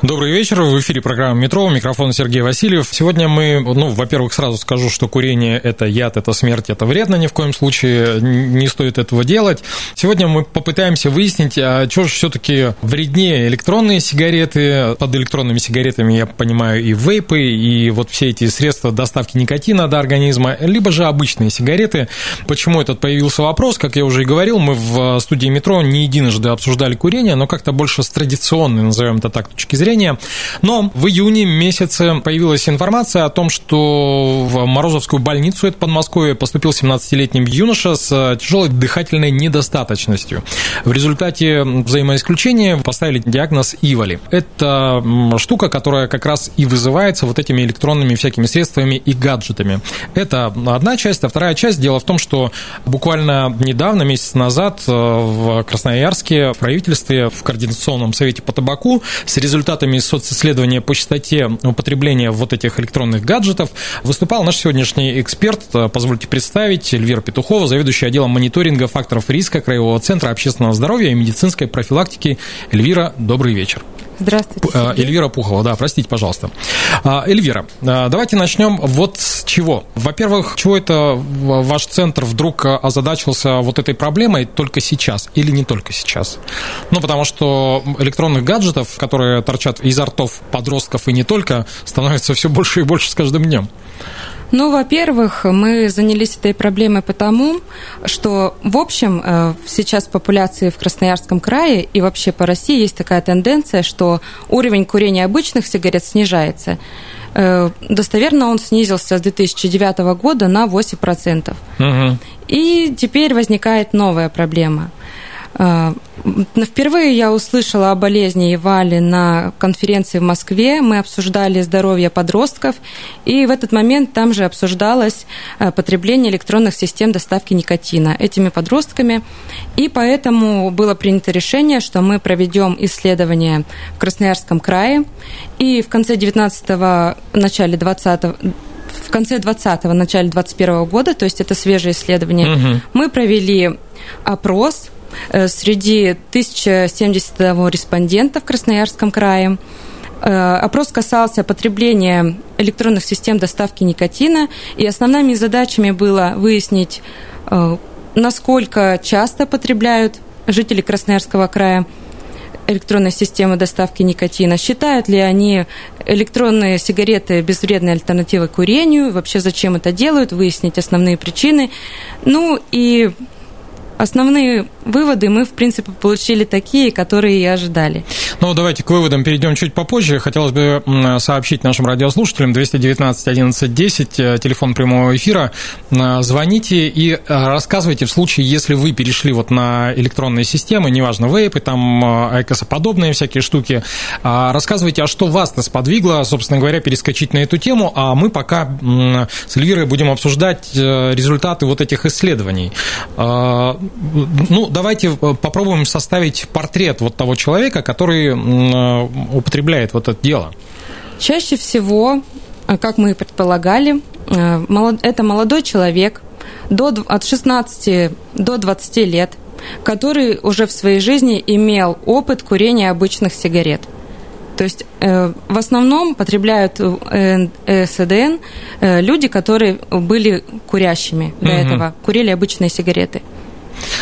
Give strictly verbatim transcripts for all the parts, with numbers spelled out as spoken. Добрый вечер, в эфире программа «Метро», у микрофона Сергей Васильев. Сегодня мы, ну, во-первых, сразу скажу, что курение – это яд, это смерть, это вредно, ни в коем случае не стоит этого делать. Сегодня мы попытаемся выяснить, а что же все-таки вреднее, электронные сигареты, под электронными сигаретами, я понимаю, и вейпы, и вот все эти средства доставки никотина до организма, либо же обычные сигареты. Почему этот появился вопрос, как я уже и говорил, мы в студии «Метро» не единожды обсуждали курение, но как-то больше с традиционной, назовем это так, точки зрения. Но в июне месяце появилась информация о том, что в Морозовскую больницу, это Подмосковье, поступил семнадцатилетний юноша с тяжелой дыхательной недостаточностью. В результате взаимоисключения поставили диагноз «EVALI». Это штука, которая как раз и вызывается вот этими электронными всякими средствами и гаджетами. Это одна часть, а вторая часть. Дело в том, что буквально недавно, месяц назад, в Красноярске, в правительстве, в Координационном совете по табаку с результатом социсследования по частоте употребления вот этих электронных гаджетов выступал наш сегодняшний эксперт, позвольте представить, Эльвира Пухова, заведующая отделом мониторинга факторов риска Краевого центра общественного здоровья и медицинской профилактики. Эльвира, добрый вечер. Здравствуйте, Сергей. Эльвира Пухова, да, простите, пожалуйста. Эльвира, давайте начнем вот с чего. Во-первых, чего это ваш центр вдруг озадачился вот этой проблемой только сейчас или не только сейчас? Ну, потому что электронных гаджетов, которые торчат изо ртов подростков и не только, становится все больше и больше с каждым днем. Ну, во-первых, мы занялись этой проблемой потому, что, в общем, сейчас в популяции в Красноярском крае и вообще по России есть такая тенденция, что уровень курения обычных сигарет снижается. Достоверно он снизился с две тысячи девятого года на восемь процентов. Угу. И теперь возникает новая проблема. Впервые я услышала о болезни EVALI на конференции в Москве. Мы обсуждали здоровье подростков, и в этот момент там же обсуждалось потребление электронных систем доставки никотина этими подростками. И поэтому было принято решение, что мы проведем исследование в Красноярском крае. И в конце девятнадцатого, начале двадцатого в конце двадцатого, начале двадцать первого года, то есть это свежее исследование, угу. мы провели опрос среди тысячи семидесяти респондентов в Красноярском крае. Опрос касался потребления электронных систем доставки никотина, и основными задачами было выяснить, насколько часто потребляют жители Красноярского края электронные системы доставки никотина, считают ли они электронные сигареты безвредной альтернативой курению, вообще зачем это делают, выяснить основные причины. Ну и... Основные выводы мы, в принципе, получили такие, которые и ожидали. Ну, давайте к выводам перейдем чуть попозже. Хотелось бы сообщить нашим радиослушателям двести девятнадцать одиннадцать десять, телефон прямого эфира. Звоните и рассказывайте в случае, если вы перешли вот на электронные системы, неважно, вейпы, там айкос-подобные всякие штуки. Рассказывайте, а что вас-то сподвигло, собственно говоря, перескочить на эту тему, а мы пока с Эльвирой будем обсуждать результаты вот этих исследований. Ну, давайте попробуем составить портрет вот того человека, который употребляет вот это дело. Чаще всего, как мы и предполагали, это молодой человек от шестнадцати до двадцати лет, который уже в своей жизни имел опыт курения обычных сигарет. То есть э, в основном потребляют ЭСДН э, люди, которые были курящими до mm-hmm. этого, курили обычные сигареты.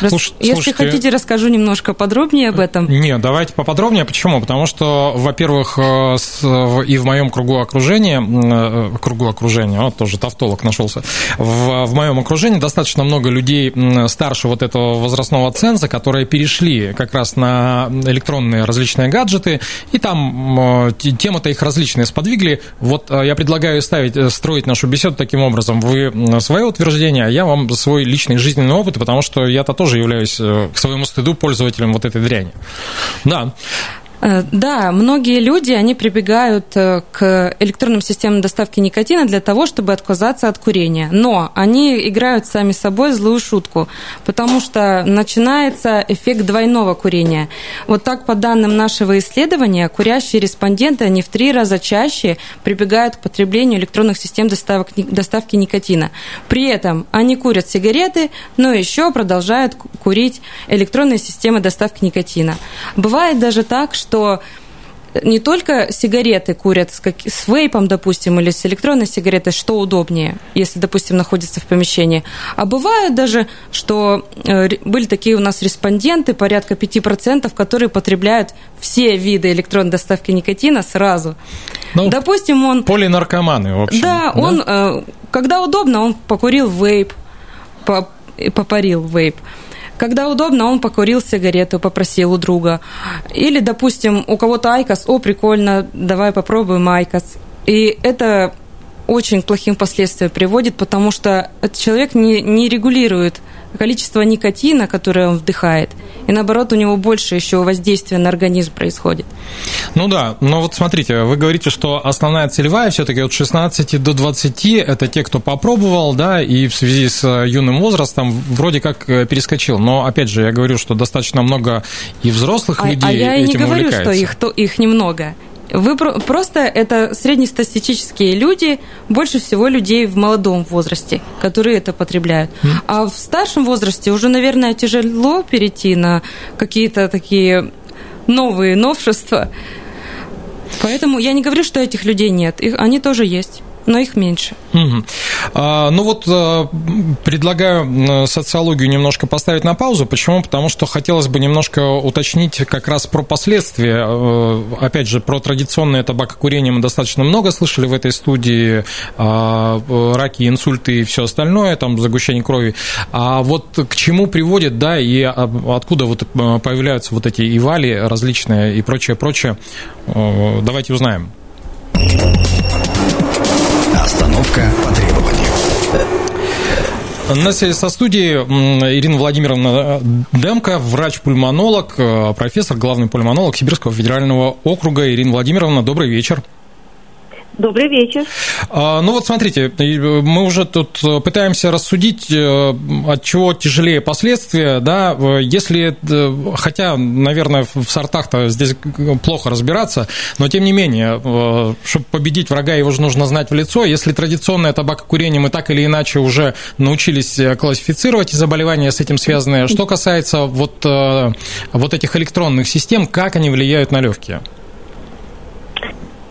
Слуш... Если Слушайте... хотите, расскажу немножко подробнее об этом. Нет, давайте поподробнее. Почему? Потому что, во-первых, и в моем кругу окружения, кругу окружения, вот тоже тавтолог нашелся, в, в моем окружении достаточно много людей старше вот этого возрастного ценза, которые перешли как раз на электронные различные гаджеты, и там темы-то их различные сподвигли. Вот я предлагаю ставить, строить нашу беседу таким образом. Вы свое утверждение, а я вам свой личный жизненный опыт, потому что я-то тоже являюсь к своему стыду пользователем вот этой дряни. Да. Да, многие люди, они прибегают к электронным системам доставки никотина для того, чтобы отказаться от курения. Но они играют сами собой злую шутку, потому что начинается эффект двойного курения. Вот так, по данным нашего исследования, курящие респонденты, они в три раза чаще прибегают к потреблению электронных систем доставок, доставки никотина. При этом они курят сигареты, но еще продолжают курить электронные системы доставки никотина. Бывает даже так, что что не только сигареты курят с, как... с вейпом, допустим, или с электронной сигаретой, что удобнее, если, допустим, находится в помещении. А бывает даже, что э, были такие у нас респонденты, порядка пять процентов, которые потребляют все виды электронной доставки никотина сразу. Ну, допустим, он... полинаркоманы, в общем. Да, да? он, э, когда удобно, он покурил вейп, поп... попарил вейп. Когда удобно, он покурил сигарету, попросил у друга. Или, допустим, у кого-то айкос, о, прикольно, давай попробуем айкос. И это очень к плохим последствиям приводит, потому что человек не, не регулирует количество никотина, которое он вдыхает, и наоборот, у него больше еще воздействия на организм происходит. Ну да, но вот смотрите, вы говорите, что основная целевая все-таки от шестнадцати до двадцати, это те, кто попробовал, да, и в связи с юным возрастом вроде как перескочил, но опять же, я говорю, что достаточно много и взрослых а, людей этим увлекается. А я и не говорю, увлекается. что их, то, их немного. Вы просто это среднестатистические люди, больше всего людей в молодом возрасте, которые это потребляют. А в старшем возрасте уже, наверное, тяжело перейти на какие-то такие новые новшества. Поэтому я не говорю, что этих людей нет. Их, они тоже есть, но их меньше. Угу. А, ну вот а, предлагаю социологию немножко поставить на паузу. Почему? Потому что хотелось бы немножко уточнить как раз про последствия. А, опять же, про традиционное табакокурение мы достаточно много слышали в этой студии. А, раки, инсульты и все остальное, там загущение крови. А вот к чему приводит, да, и откуда вот появляются вот эти ивали различные и прочее, прочее. А, давайте узнаем. Остановка по требованию. На связи со студией Ирина Владимировна Демко, врач-пульмонолог, профессор, главный пульмонолог Сибирского федерального округа. Ирина Владимировна, добрый вечер. Добрый вечер. Ну вот смотрите, мы уже тут пытаемся рассудить, от чего тяжелее последствия, да, если, хотя, наверное, в сортах-то здесь плохо разбираться, но тем не менее, чтобы победить врага, его же нужно знать в лицо. Если традиционное табакокурение мы так или иначе уже научились классифицировать и заболевания с этим связанные, что касается вот, вот этих электронных систем, как они влияют на легкие?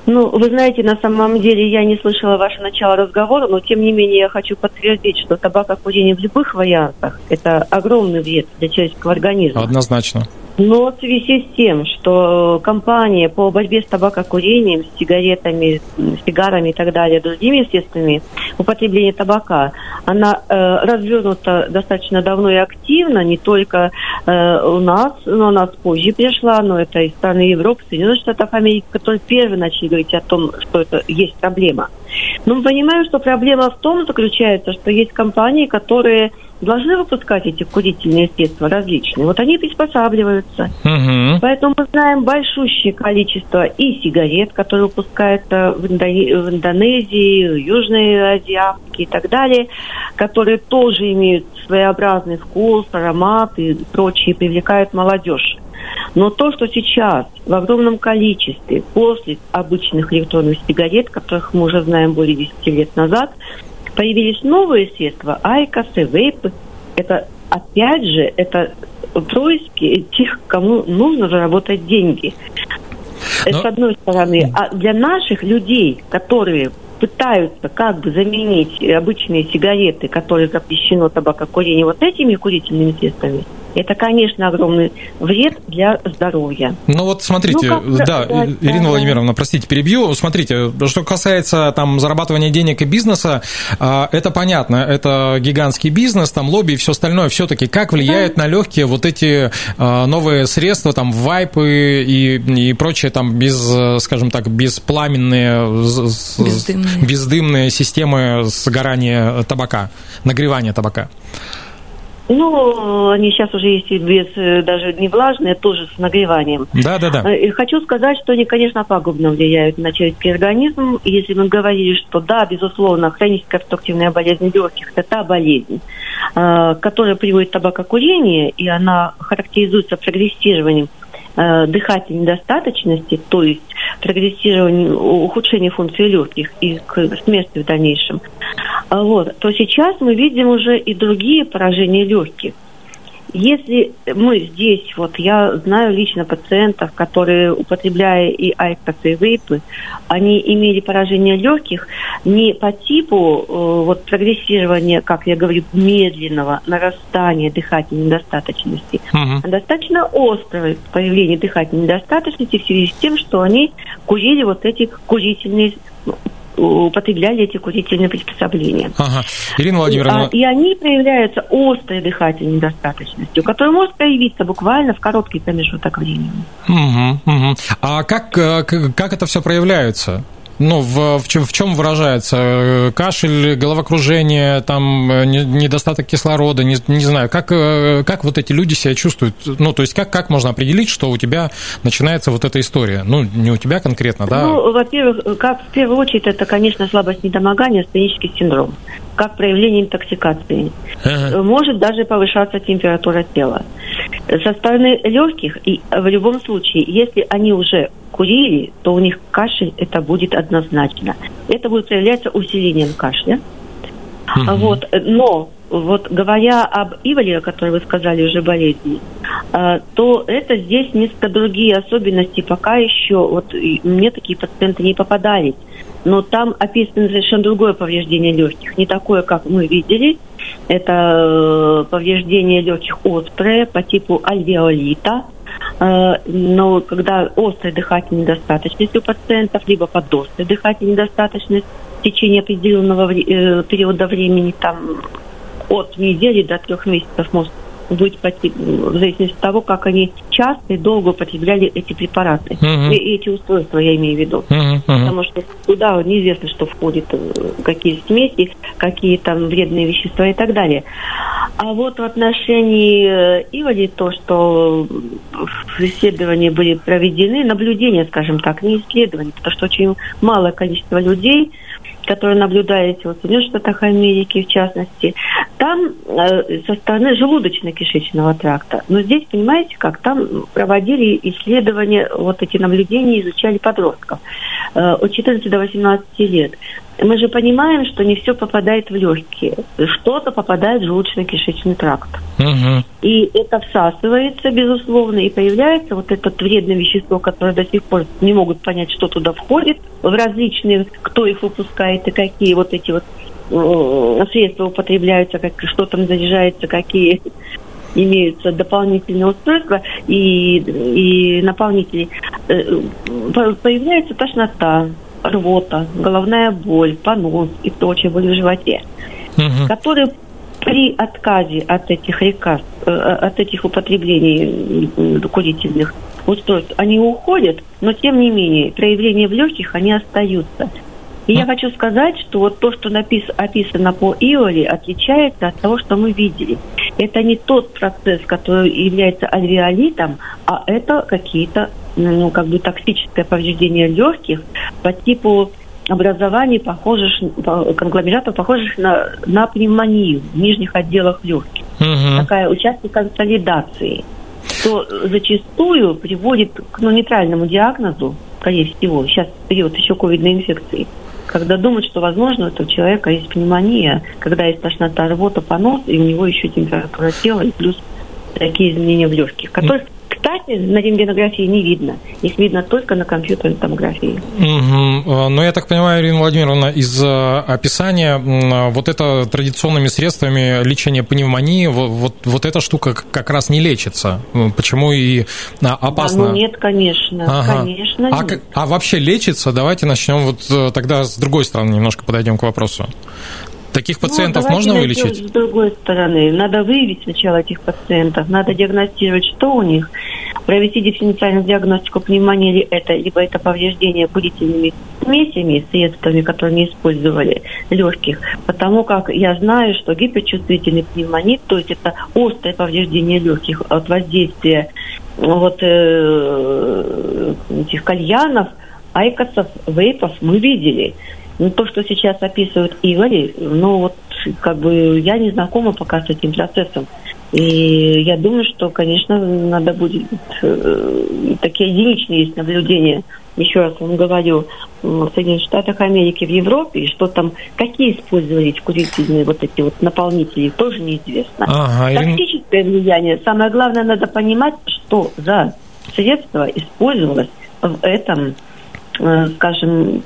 Ну, вы знаете, на самом деле я не слышала ваше начало разговора, но тем не менее я хочу подтвердить, что табакокурение в любых вариантах – это огромный вред для человеческого организма. Однозначно. Но в связи с тем, что компании по борьбе с табакокурением, с сигаретами, с сигарами и так далее, другими средствами употребления табака, она э, развернута достаточно давно и активно, не только э, у нас, но у нас позже пришла, но это и страны Европы, Соединенных Штатов Америки, которые первые начали говорить о том, что это есть проблема. Но мы понимаем, что проблема в том заключается, что есть компании, которые должны выпускать эти курительные средства различные. Вот они приспосабливаются. Угу. Поэтому мы знаем большущее количество и сигарет, которые выпускают в Индонезии, в Южной Азии, Африке и так далее, которые тоже имеют своеобразный вкус, аромат и прочее, привлекают молодежь. Но то, что сейчас в огромном количестве после обычных электронных сигарет, которых мы уже знаем более десяти лет назад, появились новые средства, айкосы, вейпы. Это, опять же, это происки тех, кому нужно заработать деньги. Но... С одной стороны. А для наших людей, которые пытаются как бы заменить обычные сигареты, которые запрещено табакокурение, вот этими курительными средствами, это, конечно, огромный вред для здоровья. Ну вот смотрите, ну, да, да, Ирина да. Владимировна, простите, перебью. Смотрите, что касается там зарабатывания денег и бизнеса, это понятно, это гигантский бизнес, там лобби и все остальное. Все-таки как влияют да. на легкие вот эти новые средства, там вайпы и, и прочие там без, скажем так, беспламенные, бездымные. бездымные системы сгорания табака, нагревания табака? Ну, они сейчас уже есть и без, даже не влажные, тоже с нагреванием. Да, да, да. И хочу сказать, что они, конечно, пагубно влияют на человеческий организм. Если мы говорили, что да, безусловно, хроническая обструктивная болезнь легких – это та болезнь, которая приводит к табакокурению, и она характеризуется прогрессированием дыхательной недостаточности, то есть прогрессирование, ухудшение функции легких и к смерти в дальнейшем, вот, то сейчас мы видим уже и другие поражения легких. Если мы здесь, вот я знаю лично пациентов, которые, употребляя и айкос, и вейпы, они имели поражение легких не по типу вот, прогрессирования, как я говорю, медленного нарастания дыхательной недостаточности, угу. а достаточно острое появление дыхательной недостаточности в связи с тем, что они курили вот эти курительные, употребляли эти курительные приспособления. Ага. Ирина Владимировна... И, а, и они проявляются острой дыхательной недостаточностью, которая может проявиться буквально в короткий промежуток времени. Угу, угу. А как, как, как это все проявляется? Ну, в, в, чем, в чем выражается? Кашель, головокружение, там, не, недостаток кислорода, не, не знаю. Как, как вот эти люди себя чувствуют? Ну, то есть, как, как можно определить, что у тебя начинается вот эта история? Ну, не у тебя конкретно, да? Ну, во-первых, как, в первую очередь, это, конечно, слабость недомогания, астенический синдром, как проявление интоксикации. Ага. Может даже повышаться температура тела. Со стороны легких, и в любом случае, если они уже курили, то у них кашель, это будет однозначно. Это будет проявляться усилением кашля. Uh-huh. Вот, но, вот, говоря об ивали, о которой вы сказали, уже болезни, э, то это здесь несколько другие особенности. Пока еще вот, мне такие пациенты не попадались. Но там описано совершенно другое повреждение легких. Не такое, как мы видели. Это повреждение легких острое по типу альвеолита. Но когда острая дыхательная недостаточность у пациентов, либо подострая дыхательная недостаточность в течение определенного периода времени, там от недели до трех месяцев может быть, в зависимости от того, как они часто и долго употребляли эти препараты. Uh-huh. И эти устройства, я имею в виду. Uh-huh. Uh-huh. Потому что туда неизвестно, что входит, какие смеси, какие там вредные вещества и так далее. А вот в отношении ивали то, что исследования были проведены, наблюдения, скажем так, не исследования, потому что очень малое количество людей, которые наблюдаются вот в Соединенных Штатах Америки, в частности, там э, со стороны желудочно-кишечного тракта. Но здесь, понимаете, как там проводили исследования, вот эти наблюдения изучали подростков э, от четырнадцати до восемнадцати лет. Мы же понимаем, что не все попадает в легкие. Что-то попадает в желудочно-кишечный тракт. Угу. И это всасывается, безусловно, и появляется вот это вредное вещество, которое до сих пор не могут понять, что туда входит, в различные, кто их выпускает и какие вот эти вот э, средства употребляются, как, что там заряжается, какие имеются дополнительные устройства и, и наполнители. Э, появляется тошнота, рвота, головная боль, понос и прочие боли в животе, угу. которые при отказе от этих лекарств, от этих употреблений курительных устройств, они уходят, но тем не менее проявления в легких они остаются. И я хочу сказать, что вот то, что напис- описано по ивали, отличается от того, что мы видели. Это не тот процесс, который является альвеолитом, а это какие-то, ну, как бы токсическое повреждение легких по типу образований, похожих, конгломератов, похожих на, на пневмонию в нижних отделах легких. Угу. Такая участие консолидации, что зачастую приводит к ну, нейтральному диагнозу, скорее всего, сейчас период еще ковидной инфекции, когда думают, что, возможно, это у человека есть пневмония, когда есть тошнота, рвота, понос, и у него еще температура тела, и плюс такие изменения в легких, которые, кстати, на рентгенографии не видно. Их видно только на компьютерной томографии. Угу. Но я так понимаю, Ирина Владимировна, из описания вот это традиционными средствами лечения пневмонии, вот, вот эта штука как раз не лечится. Почему и опасно? Да, ну нет, конечно. Ага. Конечно а, нет. А вообще лечится? Давайте начнем вот тогда с другой стороны немножко подойдем к вопросу. Таких пациентов ну, можно вылечить? С другой стороны, надо выявить сначала этих пациентов, надо диагностировать, что у них, провести дифференциальную диагностику пневмонии, ли это, либо это повреждение курительными смесями, средствами, которые не использовали, легких. Потому как я знаю, что гиперчувствительный пневмонит, то есть это острое повреждение легких от воздействия вот, э, этих кальянов, айкосов, вейпов мы видели. Ну, то, что сейчас описывают EVALI, ну вот как бы я не знакома пока с этим процессом. И я думаю, что, конечно, надо будет э, такие единичные есть наблюдения, еще раз вам говорю, в Соединенных Штатах Америки, в Европе, и что там, какие использовались курительные вот эти вот наполнители, тоже неизвестно. Ага, токсическое Ирина... влияние. Самое главное, надо понимать, что за средство использовалось в этом, скажем,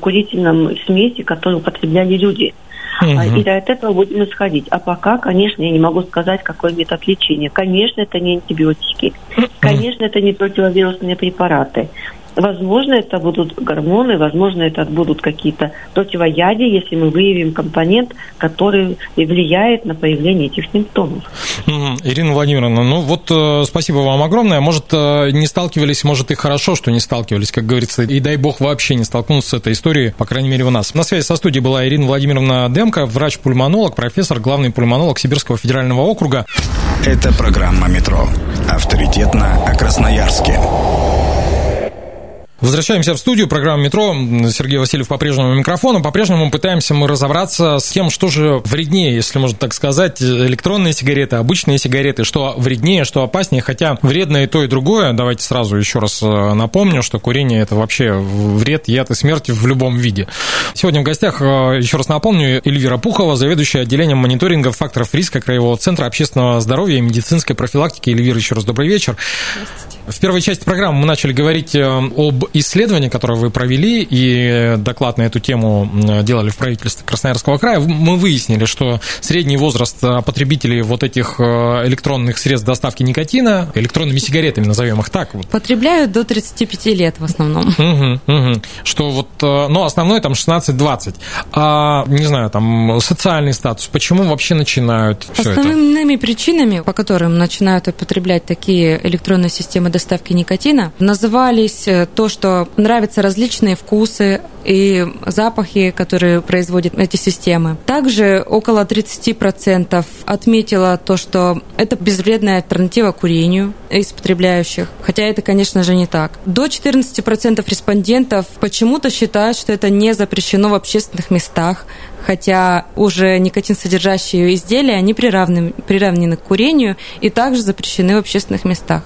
курительном смеси, которую употребляли люди. Угу. И от этого будем исходить. А пока, конечно, я не могу сказать, какой метод лечения. Конечно, это не антибиотики. Конечно, это не противовирусные препараты. Возможно, это будут гормоны, возможно, это будут какие-то противоядия, если мы выявим компонент, который влияет на появление этих симптомов. Mm-hmm. Ирина Владимировна, ну вот э, спасибо вам огромное. Может, э, не сталкивались, может, и хорошо, что не сталкивались, как говорится, и дай бог вообще не столкнуться с этой историей, по крайней мере, у нас. На связи со студией была Ирина Владимировна Демко, врач-пульмонолог, профессор, главный пульмонолог Сибирского федерального округа. Это программа «Метро». Авторитетно о Красноярске. Возвращаемся в студию программы «Метро». Сергей Васильев по-прежнему микрофону. По-прежнему пытаемся мы разобраться с тем, что же вреднее, если можно так сказать, электронные сигареты, обычные сигареты, что вреднее, что опаснее, хотя вредно и то, и другое. Давайте сразу еще раз напомню, что курение – это вообще вред, яд и смерть в любом виде. Сегодня в гостях, еще раз напомню, Эльвира Пухова, заведующая отделением мониторинга факторов риска Краевого центра общественного здоровья и медицинской профилактики. Эльвира, еще раз добрый вечер. Здравствуйте. В первой части программы мы начали говорить об исследовании, которое вы провели, и доклад на эту тему делали в правительстве Красноярского края. Мы выяснили, что средний возраст потребителей вот этих электронных средств доставки никотина, электронными сигаретами, назовем их так. Вот. Потребляют до тридцати пяти лет в основном. Угу, угу. Что вот, ну, основной там шестнадцать-двадцать. А, не знаю, там, социальный статус, почему вообще начинают все это? Основными причинами, по которым начинают употреблять такие электронные системы доставки никотина, назывались то, что нравятся различные вкусы и запахи, которые производят эти системы. Также около тридцать процентов отметило то, что это безвредная альтернатива курению из потребляющих, хотя это, конечно же, не так. До четырнадцати процентов респондентов почему-то считают, что это не запрещено в общественных местах, хотя уже никотинсодержащие изделия, они приравнены, приравнены к курению и также запрещены в общественных местах.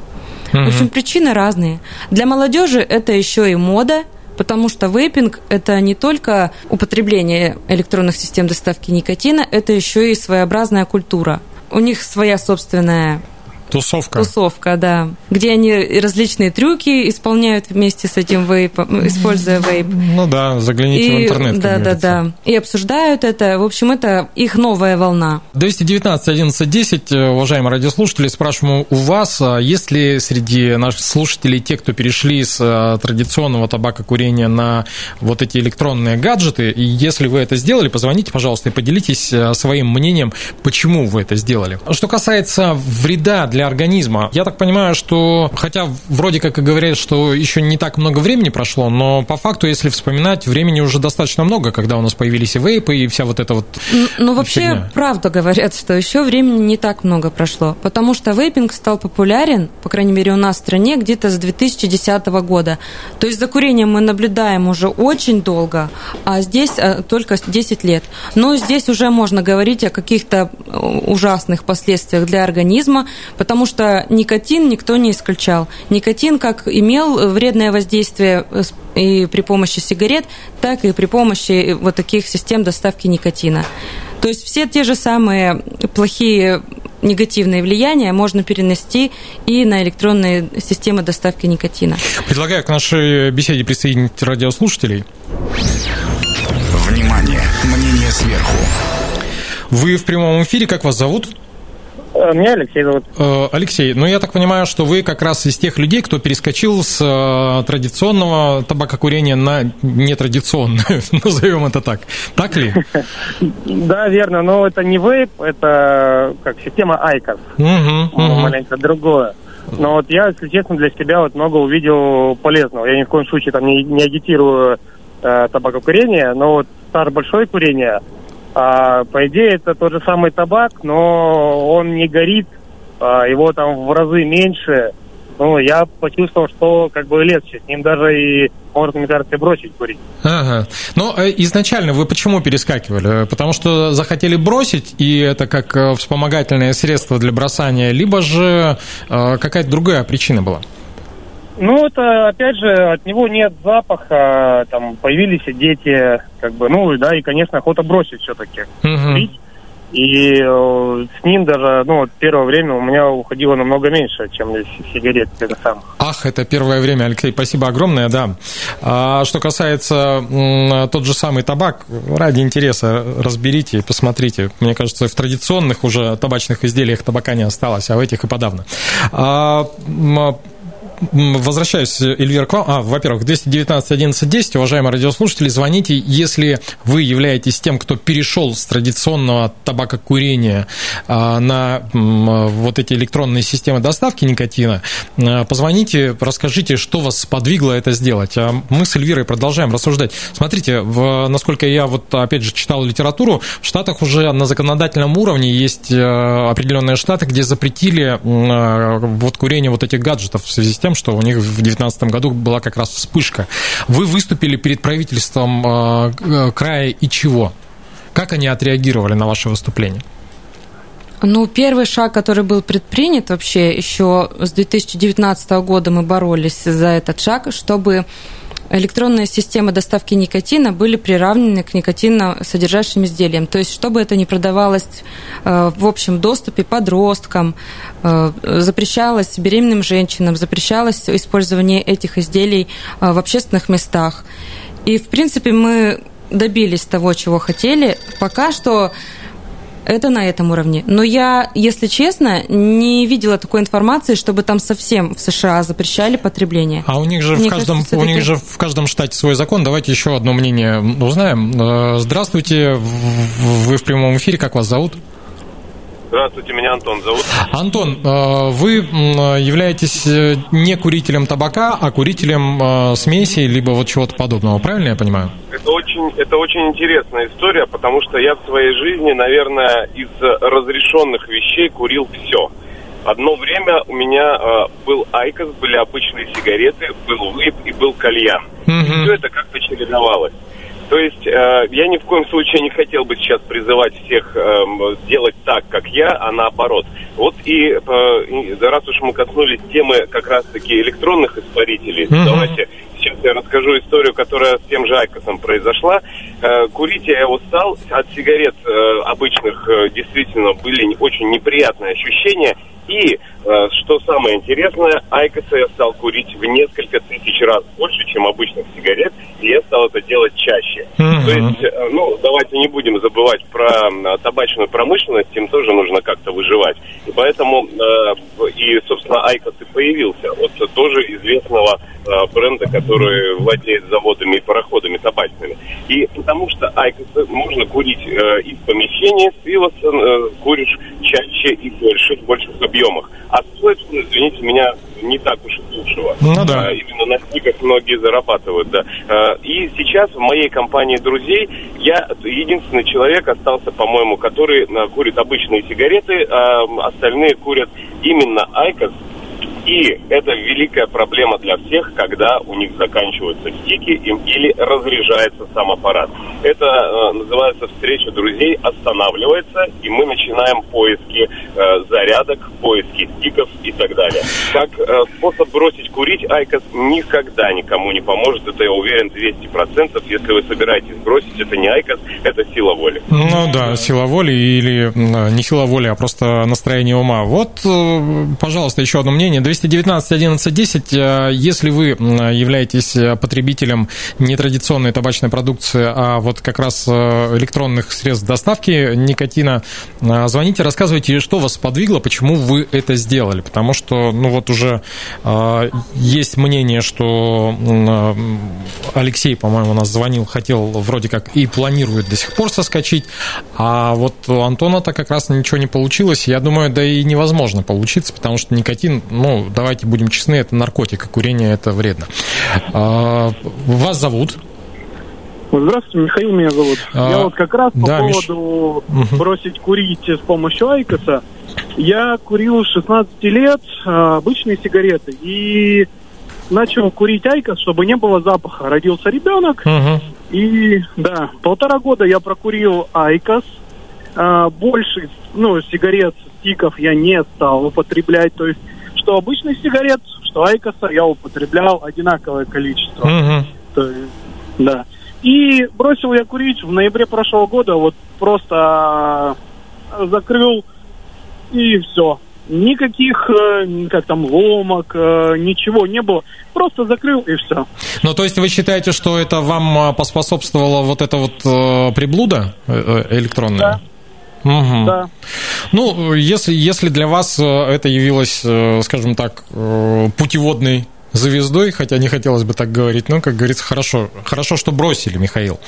В общем, причины разные. Для молодежи это еще и мода, потому что вейпинг – это не только употребление электронных систем доставки никотина, это еще и своеобразная культура. У них своя собственная тусовка. Тусовка, да. Где они различные трюки исполняют вместе с этим вейпом, используя вейп. Ну да, загляните и в интернет. Да, да, да. И обсуждают это. В общем, это их новая волна. двести девятнадцать одиннадцать десять, уважаемые радиослушатели, спрашиваем у вас, есть ли среди наших слушателей те, кто перешли с традиционного табакокурения на вот эти электронные гаджеты? И если вы это сделали, позвоните, пожалуйста, и поделитесь своим мнением, почему вы это сделали. Что касается вреда для для организма. Я так понимаю, что, хотя вроде как и говорят, что еще не так много времени прошло, но по факту, если вспоминать, времени уже достаточно много, когда у нас появились и вейпы, и вся вот эта вот фигня. Ну, вообще, правда говорят, что еще времени не так много прошло, потому что вейпинг стал популярен, по крайней мере, у нас в стране, где-то с две тысячи десятого года. То есть за курением мы наблюдаем уже очень долго, а здесь только десять лет. Но здесь уже можно говорить о каких-то ужасных последствиях для организма, потому что никотин никто не исключал. Никотин как имел вредное воздействие и при помощи сигарет, так и при помощи вот таких систем доставки никотина. То есть все те же самые плохие негативные влияния можно перенести и на электронные системы доставки никотина. Предлагаю к нашей беседе присоединить радиослушателей. Внимание! Мнение сверху. Вы в прямом эфире. Как вас зовут? Меня Алексей зовут. Алексей, ну я так понимаю, что вы как раз из тех людей, кто перескочил с традиционного табакокурения на нетрадиционное, назовем это так. Так ли? Да, верно, но это не вейп, это как система айкос. Маленько другое. Но вот я, если честно, для себя вот много увидел полезного. Я ни в коем случае там не, не агитирую э, табакокурение, но вот старое большое курение, э, по идее, это тот же самый табак, но он не горит, э, его там в разы меньше. Ну, я почувствовал, что как бы легче. С ним даже и можно, мне кажется, бросить курить. Ага. Но изначально вы почему перескакивали? Потому что захотели бросить, и это как вспомогательное средство для бросания, либо же какая-то другая причина была? Ну, это, опять же, от него нет запаха, там, появились дети, как бы, ну, да, и, конечно, охота бросить все-таки. Угу. Курить. И с ним даже, ну, первое время у меня уходило намного меньше, чем сигарет. Это сам. Ах, это первое время, Алексей, спасибо огромное, да. А что касается м, тот же самый табак, ради интереса разберите и посмотрите. Мне кажется, в традиционных уже табачных изделиях табака не осталось, а в этих и подавно. А, м, Возвращаюсь, Эльвира, к вам. А, во-первых, двести девятнадцать одиннадцать десять, уважаемые радиослушатели, звоните, если вы являетесь тем, кто перешел с традиционного табакокурения на вот эти электронные системы доставки никотина, позвоните, расскажите, что вас сподвигло это сделать. А мы с Эльвирой продолжаем рассуждать. Смотрите, в, насколько я вот опять же читал литературу, в Штатах уже на законодательном уровне есть определенные штаты, где запретили вот курение вот этих гаджетов в связи с тем, что у них в две тысячи девятнадцатом году была как раз вспышка. Вы выступили перед правительством э, э, края и чего? Как они отреагировали на ваше выступление? Ну, первый шаг, который был предпринят вообще, еще с две тысячи девятнадцатого года мы боролись за этот шаг, чтобы электронные системы доставки никотина были приравнены к никотиносодержащим изделиям. То есть, чтобы это не продавалось в общем доступе подросткам, запрещалось беременным женщинам, запрещалось использование этих изделий в общественных местах. И, в принципе, мы добились того, чего хотели. Пока что это на этом уровне. Но я, если честно, не видела такой информации, чтобы там совсем в США запрещали потребление. А у них же, в каждом, кажется, у них же в каждом штате свой закон. Давайте еще одно мнение узнаем. Здравствуйте, вы в прямом эфире, как вас зовут? Здравствуйте, меня Антон зовут. Антон, вы являетесь не курителем табака, а курителем смесей, либо вот чего-то подобного, правильно я понимаю? Это очень, это очень интересная история, потому что я в своей жизни, наверное, из разрешенных вещей курил все. Одно время у меня был айкос, были обычные сигареты, был вейп и был кальян. Mm-hmm. И все это как-то чередовалось. То есть э, я ни в коем случае не хотел бы сейчас призывать всех э, делать так, как я, а наоборот. Вот и э, раз уж мы коснулись темы как раз-таки электронных испарителей, mm-hmm. давайте сейчас я расскажу историю, которая с тем же айкосом произошла. Э, курить я его стал, от сигарет э, обычных э, действительно были очень неприятные ощущения. И, что самое интересное, айкоса я стал курить в несколько тысяч раз больше, чем обычных сигарет, и я стал это делать чаще. Uh-huh. То есть, ну, давайте не будем забывать про табачную промышленность, им тоже нужно как-то выживать. И поэтому, э, и, собственно, айкос и появился от тоже известного э, бренда, который владеет заводами и пароходами табачными. И потому что айкосы можно курить э, и в помещении, с пивосом э, куришь чаще и больше, в больших объемах. А стоит, извините меня, не так уж и лучшего. Ну, да. а, именно на книгах многие зарабатывают, да. А, и сейчас в моей компании друзей я единственный человек остался, по-моему, который а, курит обычные сигареты, а остальные курят именно айкос. И это великая проблема для всех, когда у них заканчиваются стики или разряжается сам аппарат. Это э, называется встреча друзей, останавливается, и мы начинаем поиски э, зарядок, поиски стиков и так далее. Как э, способ бросить курить, айкос никогда никому не поможет, это я уверен двести процентов. Если вы собираетесь бросить, это не айкос, это сила воли. Ну да, сила воли или не сила воли, а просто настроение ума. Вот, э, пожалуйста, еще одно мнение. два девятнадцать одиннадцать десять. Если вы являетесь потребителем нетрадиционной табачной продукции, а вот как раз электронных средств доставки никотина, звоните, рассказывайте, что вас подвигло, почему вы это сделали. Потому что, ну вот уже есть мнение, что Алексей, по-моему, у нас звонил, хотел вроде как и планирует до сих пор соскочить, а вот у Антона-то как раз ничего не получилось. Я думаю, да и невозможно получиться, потому что никотин, ну, давайте будем честны, это наркотик, а курение – это вредно. А, вас зовут? Здравствуйте, Михаил меня зовут. А, я вот как раз по да, поводу Миш... бросить курить с помощью айкоса. Я курил с шестнадцати лет обычные сигареты и начал курить айкос, чтобы не было запаха. Родился ребенок, угу. и да, полтора года я прокурил айкос. А, больше, ну, сигарет, стиков я не стал употреблять. То есть, что обычных сигарет, что айкоса я употреблял одинаковое количество. Mm-hmm. То есть, да. И бросил я курить в ноябре прошлого года, вот просто закрыл и все. Никаких, как там, ломок, ничего не было. Просто закрыл и все. Ну, то есть вы считаете, что это вам поспособствовала вот эта вот приблуда электронная? Да. Угу. Да. Ну, если, если для вас это явилось, скажем так, путеводной звездой, хотя не хотелось бы так говорить, но, как говорится, хорошо, хорошо, что бросили, Михаил.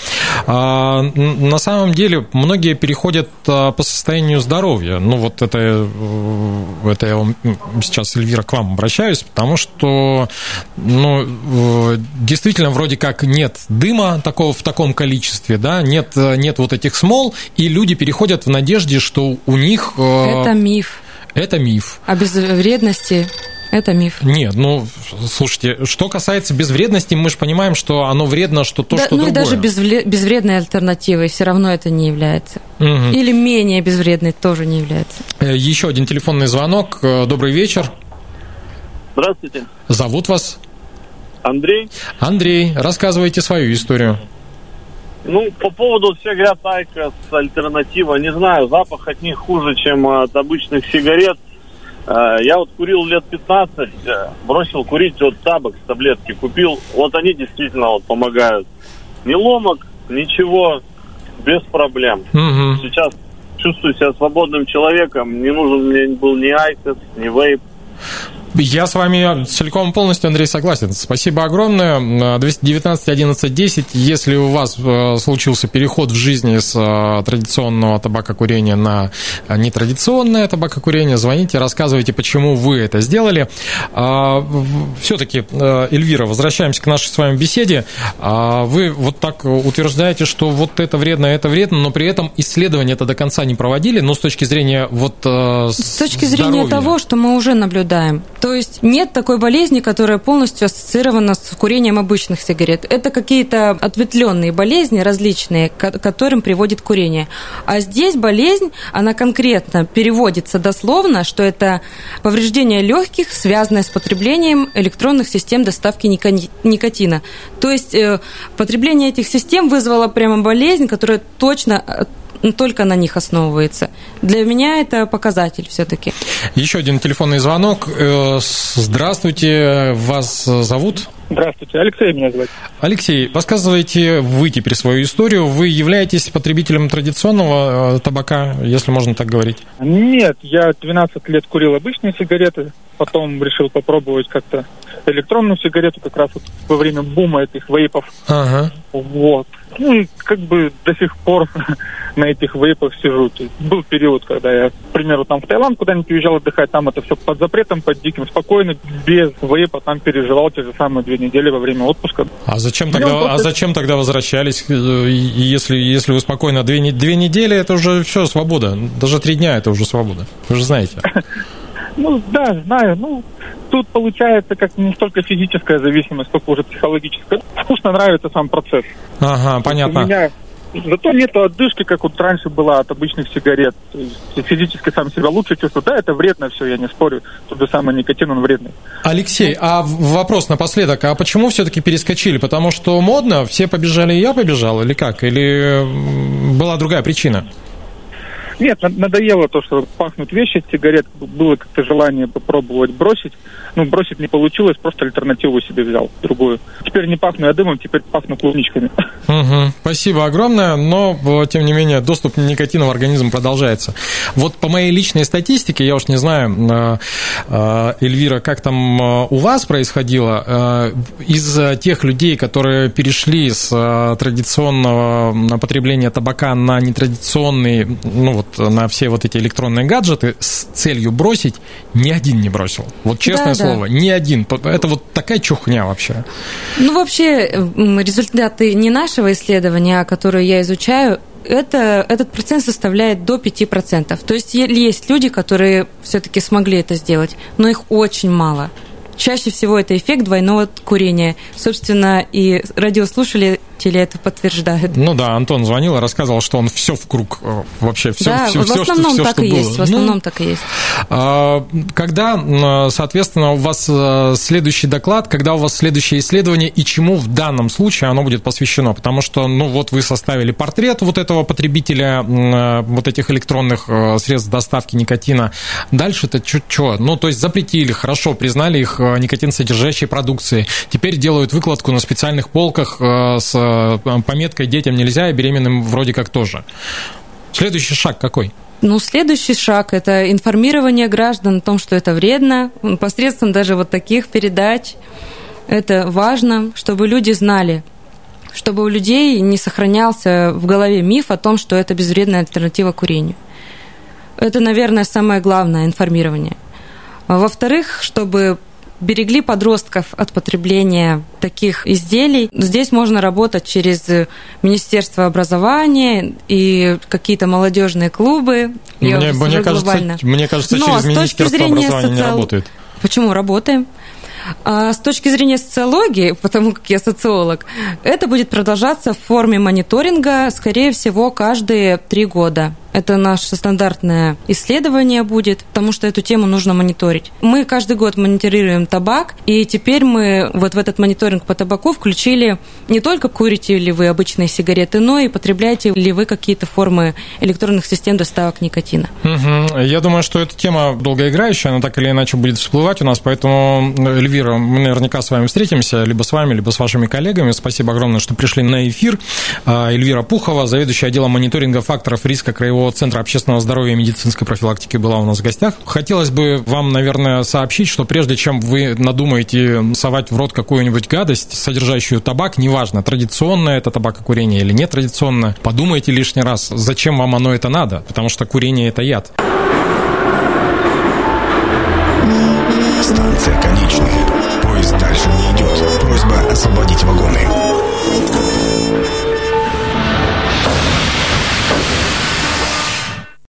А, на самом деле, многие переходят по состоянию здоровья. Ну, вот это, это я вам сейчас, Эльвира, к вам обращаюсь, потому что, ну, действительно, вроде как нет дыма такого, в таком количестве, да, нет, нет вот этих смол, и люди переходят в надежде, что у них... Это миф. Это миф. О безвредности... Это миф. Нет, ну, слушайте, что касается безвредности, мы же понимаем, что оно вредно, что то, да, что ну другое. Ну, и даже безвле- безвредной альтернативой все равно это не является. Угу. Или менее безвредной тоже не является. Еще один телефонный звонок. Добрый вечер. Здравствуйте. Зовут вас? Андрей. Андрей, рассказывайте свою историю. Ну, по поводу, все говорят, айкос, альтернатива. Не знаю, запах от них хуже, чем от обычных сигарет. Я вот курил лет пятнадцать, бросил курить, вот табак с таблетки купил. Вот они действительно вот помогают. Ни ломок, ничего, без проблем. Угу. Сейчас чувствую себя свободным человеком. Не нужен мне был ни айкос, ни вейп. Я с вами целиком полностью, Андрей, согласен. Спасибо огромное. двести девятнадцать одиннадцать десять. Если у вас случился переход в жизни с традиционного табакокурения на нетрадиционное табакокурение, звоните, рассказывайте, почему вы это сделали. Все-таки, Эльвира, возвращаемся к нашей с вами беседе. Вы вот так утверждаете, что вот это вредно, это вредно, но при этом исследования это до конца не проводили, но с точки зрения вот здоровья. С точки зрения того, что мы уже наблюдаем. То есть нет такой болезни, которая полностью ассоциирована с курением обычных сигарет. Это какие-то ответвленные болезни различные, к которым приводит курение. А здесь болезнь, она конкретно переводится дословно, что это повреждение легких, связанное с потреблением электронных систем доставки никотина. То есть потребление этих систем вызвало прямо болезнь, которая точно... только на них основывается. Для меня это показатель все-таки. Еще один телефонный звонок. Здравствуйте, вас зовут? Здравствуйте, Алексей меня зовут. Алексей, рассказывайте вы теперь свою историю. Вы являетесь потребителем традиционного табака, если можно так говорить? Нет, я двенадцать лет курил обычные сигареты, потом решил попробовать как-то электронную сигарету, как раз вот во время бума этих вейпов. Ага. Вот. Ну и как бы до сих пор на этих вейпах сижу. Был период, когда я, к примеру, там в Таиланд куда-нибудь уезжал отдыхать, там это все под запретом, под диким, спокойно, без вейпа, там переживал те же самые две недели во время отпуска. А зачем тогда, просто... а зачем тогда возвращались, если, если вы спокойно? Две, две недели – это уже все, свобода. Даже три дня – это уже свобода. Вы же знаете. Ну да, знаю, ну... Тут получается как не столько физическая зависимость, сколько уже психологическая. Вкусно нравится сам процесс. Ага, понятно. У меня... Зато нет отдышки, как вот раньше была от обычных сигарет. То есть физически сам себя лучше чувствую. Да, это вредно все, я не спорю. Тот же самый никотин, он вредный. Алексей, а вопрос напоследок. А почему все-таки перескочили? Потому что модно? Все побежали, и я побежал? Или как? Или была другая причина? Нет, надоело то, что пахнут вещи от сигарет. Было как-то желание попробовать бросить. Ну, бросить не получилось, просто альтернативу себе взял, другую. Теперь не пахну я дымом, теперь пахну клубничками. Угу. Спасибо огромное, но, тем не менее, доступ никотина в организм продолжается. Вот по моей личной статистике, я уж не знаю, Эльвира, как там у вас происходило, из тех людей, которые перешли с традиционного потребления табака на нетрадиционный, ну вот на все вот эти электронные гаджеты с целью бросить, ни один не бросил. Вот честное да, слово, да. ни один. Это вот такая чухня вообще. Ну вообще результаты не нашего исследования, которые я изучаю, это, этот процент составляет до пяти процентов. То есть есть люди, которые все-таки смогли это сделать, но их очень мало. Чаще всего это эффект двойного курения. Собственно, и радиослушатели это подтверждают. Ну да, Антон звонил и рассказывал, что он все в круг вообще, все, да, все, в все, основном что, все так что и было. Есть, в основном ну, так и есть. Когда, соответственно, у вас следующий доклад, когда у вас следующее исследование и чему в данном случае оно будет посвящено? Потому что, ну вот вы составили портрет вот этого потребителя вот этих электронных средств доставки никотина. Дальше-то что? Ну то есть запретили, хорошо, признали их никотинсодержащей продукции. Теперь делают выкладку на специальных полках с пометкой «Детям нельзя», и беременным вроде как тоже. Следующий шаг какой? Ну, следующий шаг – это информирование граждан о том, что это вредно, посредством даже вот таких передач. Это важно, чтобы люди знали, чтобы у людей не сохранялся в голове миф о том, что это безвредная альтернатива курению. Это, наверное, самое главное – информирование. Во-вторых, чтобы берегли подростков от потребления таких изделий. Здесь можно работать через Министерство образования и какие-то молодежные клубы. Мне, Я мне, кажется, мне кажется, Но через Министерство образования соци... не работает. Почему? Работаем. А с точки зрения социологии, потому как я социолог, это будет продолжаться в форме мониторинга, скорее всего, каждые три года. Это наше стандартное исследование будет, потому что эту тему нужно мониторить. Мы каждый год мониторируем табак, и теперь мы вот в этот мониторинг по табаку включили не только курите ли вы обычные сигареты, но и потребляете ли вы какие-то формы электронных систем доставок никотина. Угу. Я думаю, что эта тема долгоиграющая, она так или иначе будет всплывать у нас, поэтому, Эльвира, мы наверняка с вами встретимся, либо с вами, либо с вашими коллегами. Спасибо огромное, что пришли на эфир. Эльвира Пухова, заведующая отделом мониторинга факторов риска краевого Центра общественного здоровья и медицинской профилактики, была у нас в гостях. Хотелось бы вам, наверное, сообщить, что прежде чем вы надумаете совать в рот какую-нибудь гадость, содержащую табак, неважно, традиционное это табакокурение или нетрадиционное, подумайте лишний раз, зачем вам оно это надо, потому что курение – это яд. Станция конечная. Поезд дальше не идет. Просьба освободить вагоны.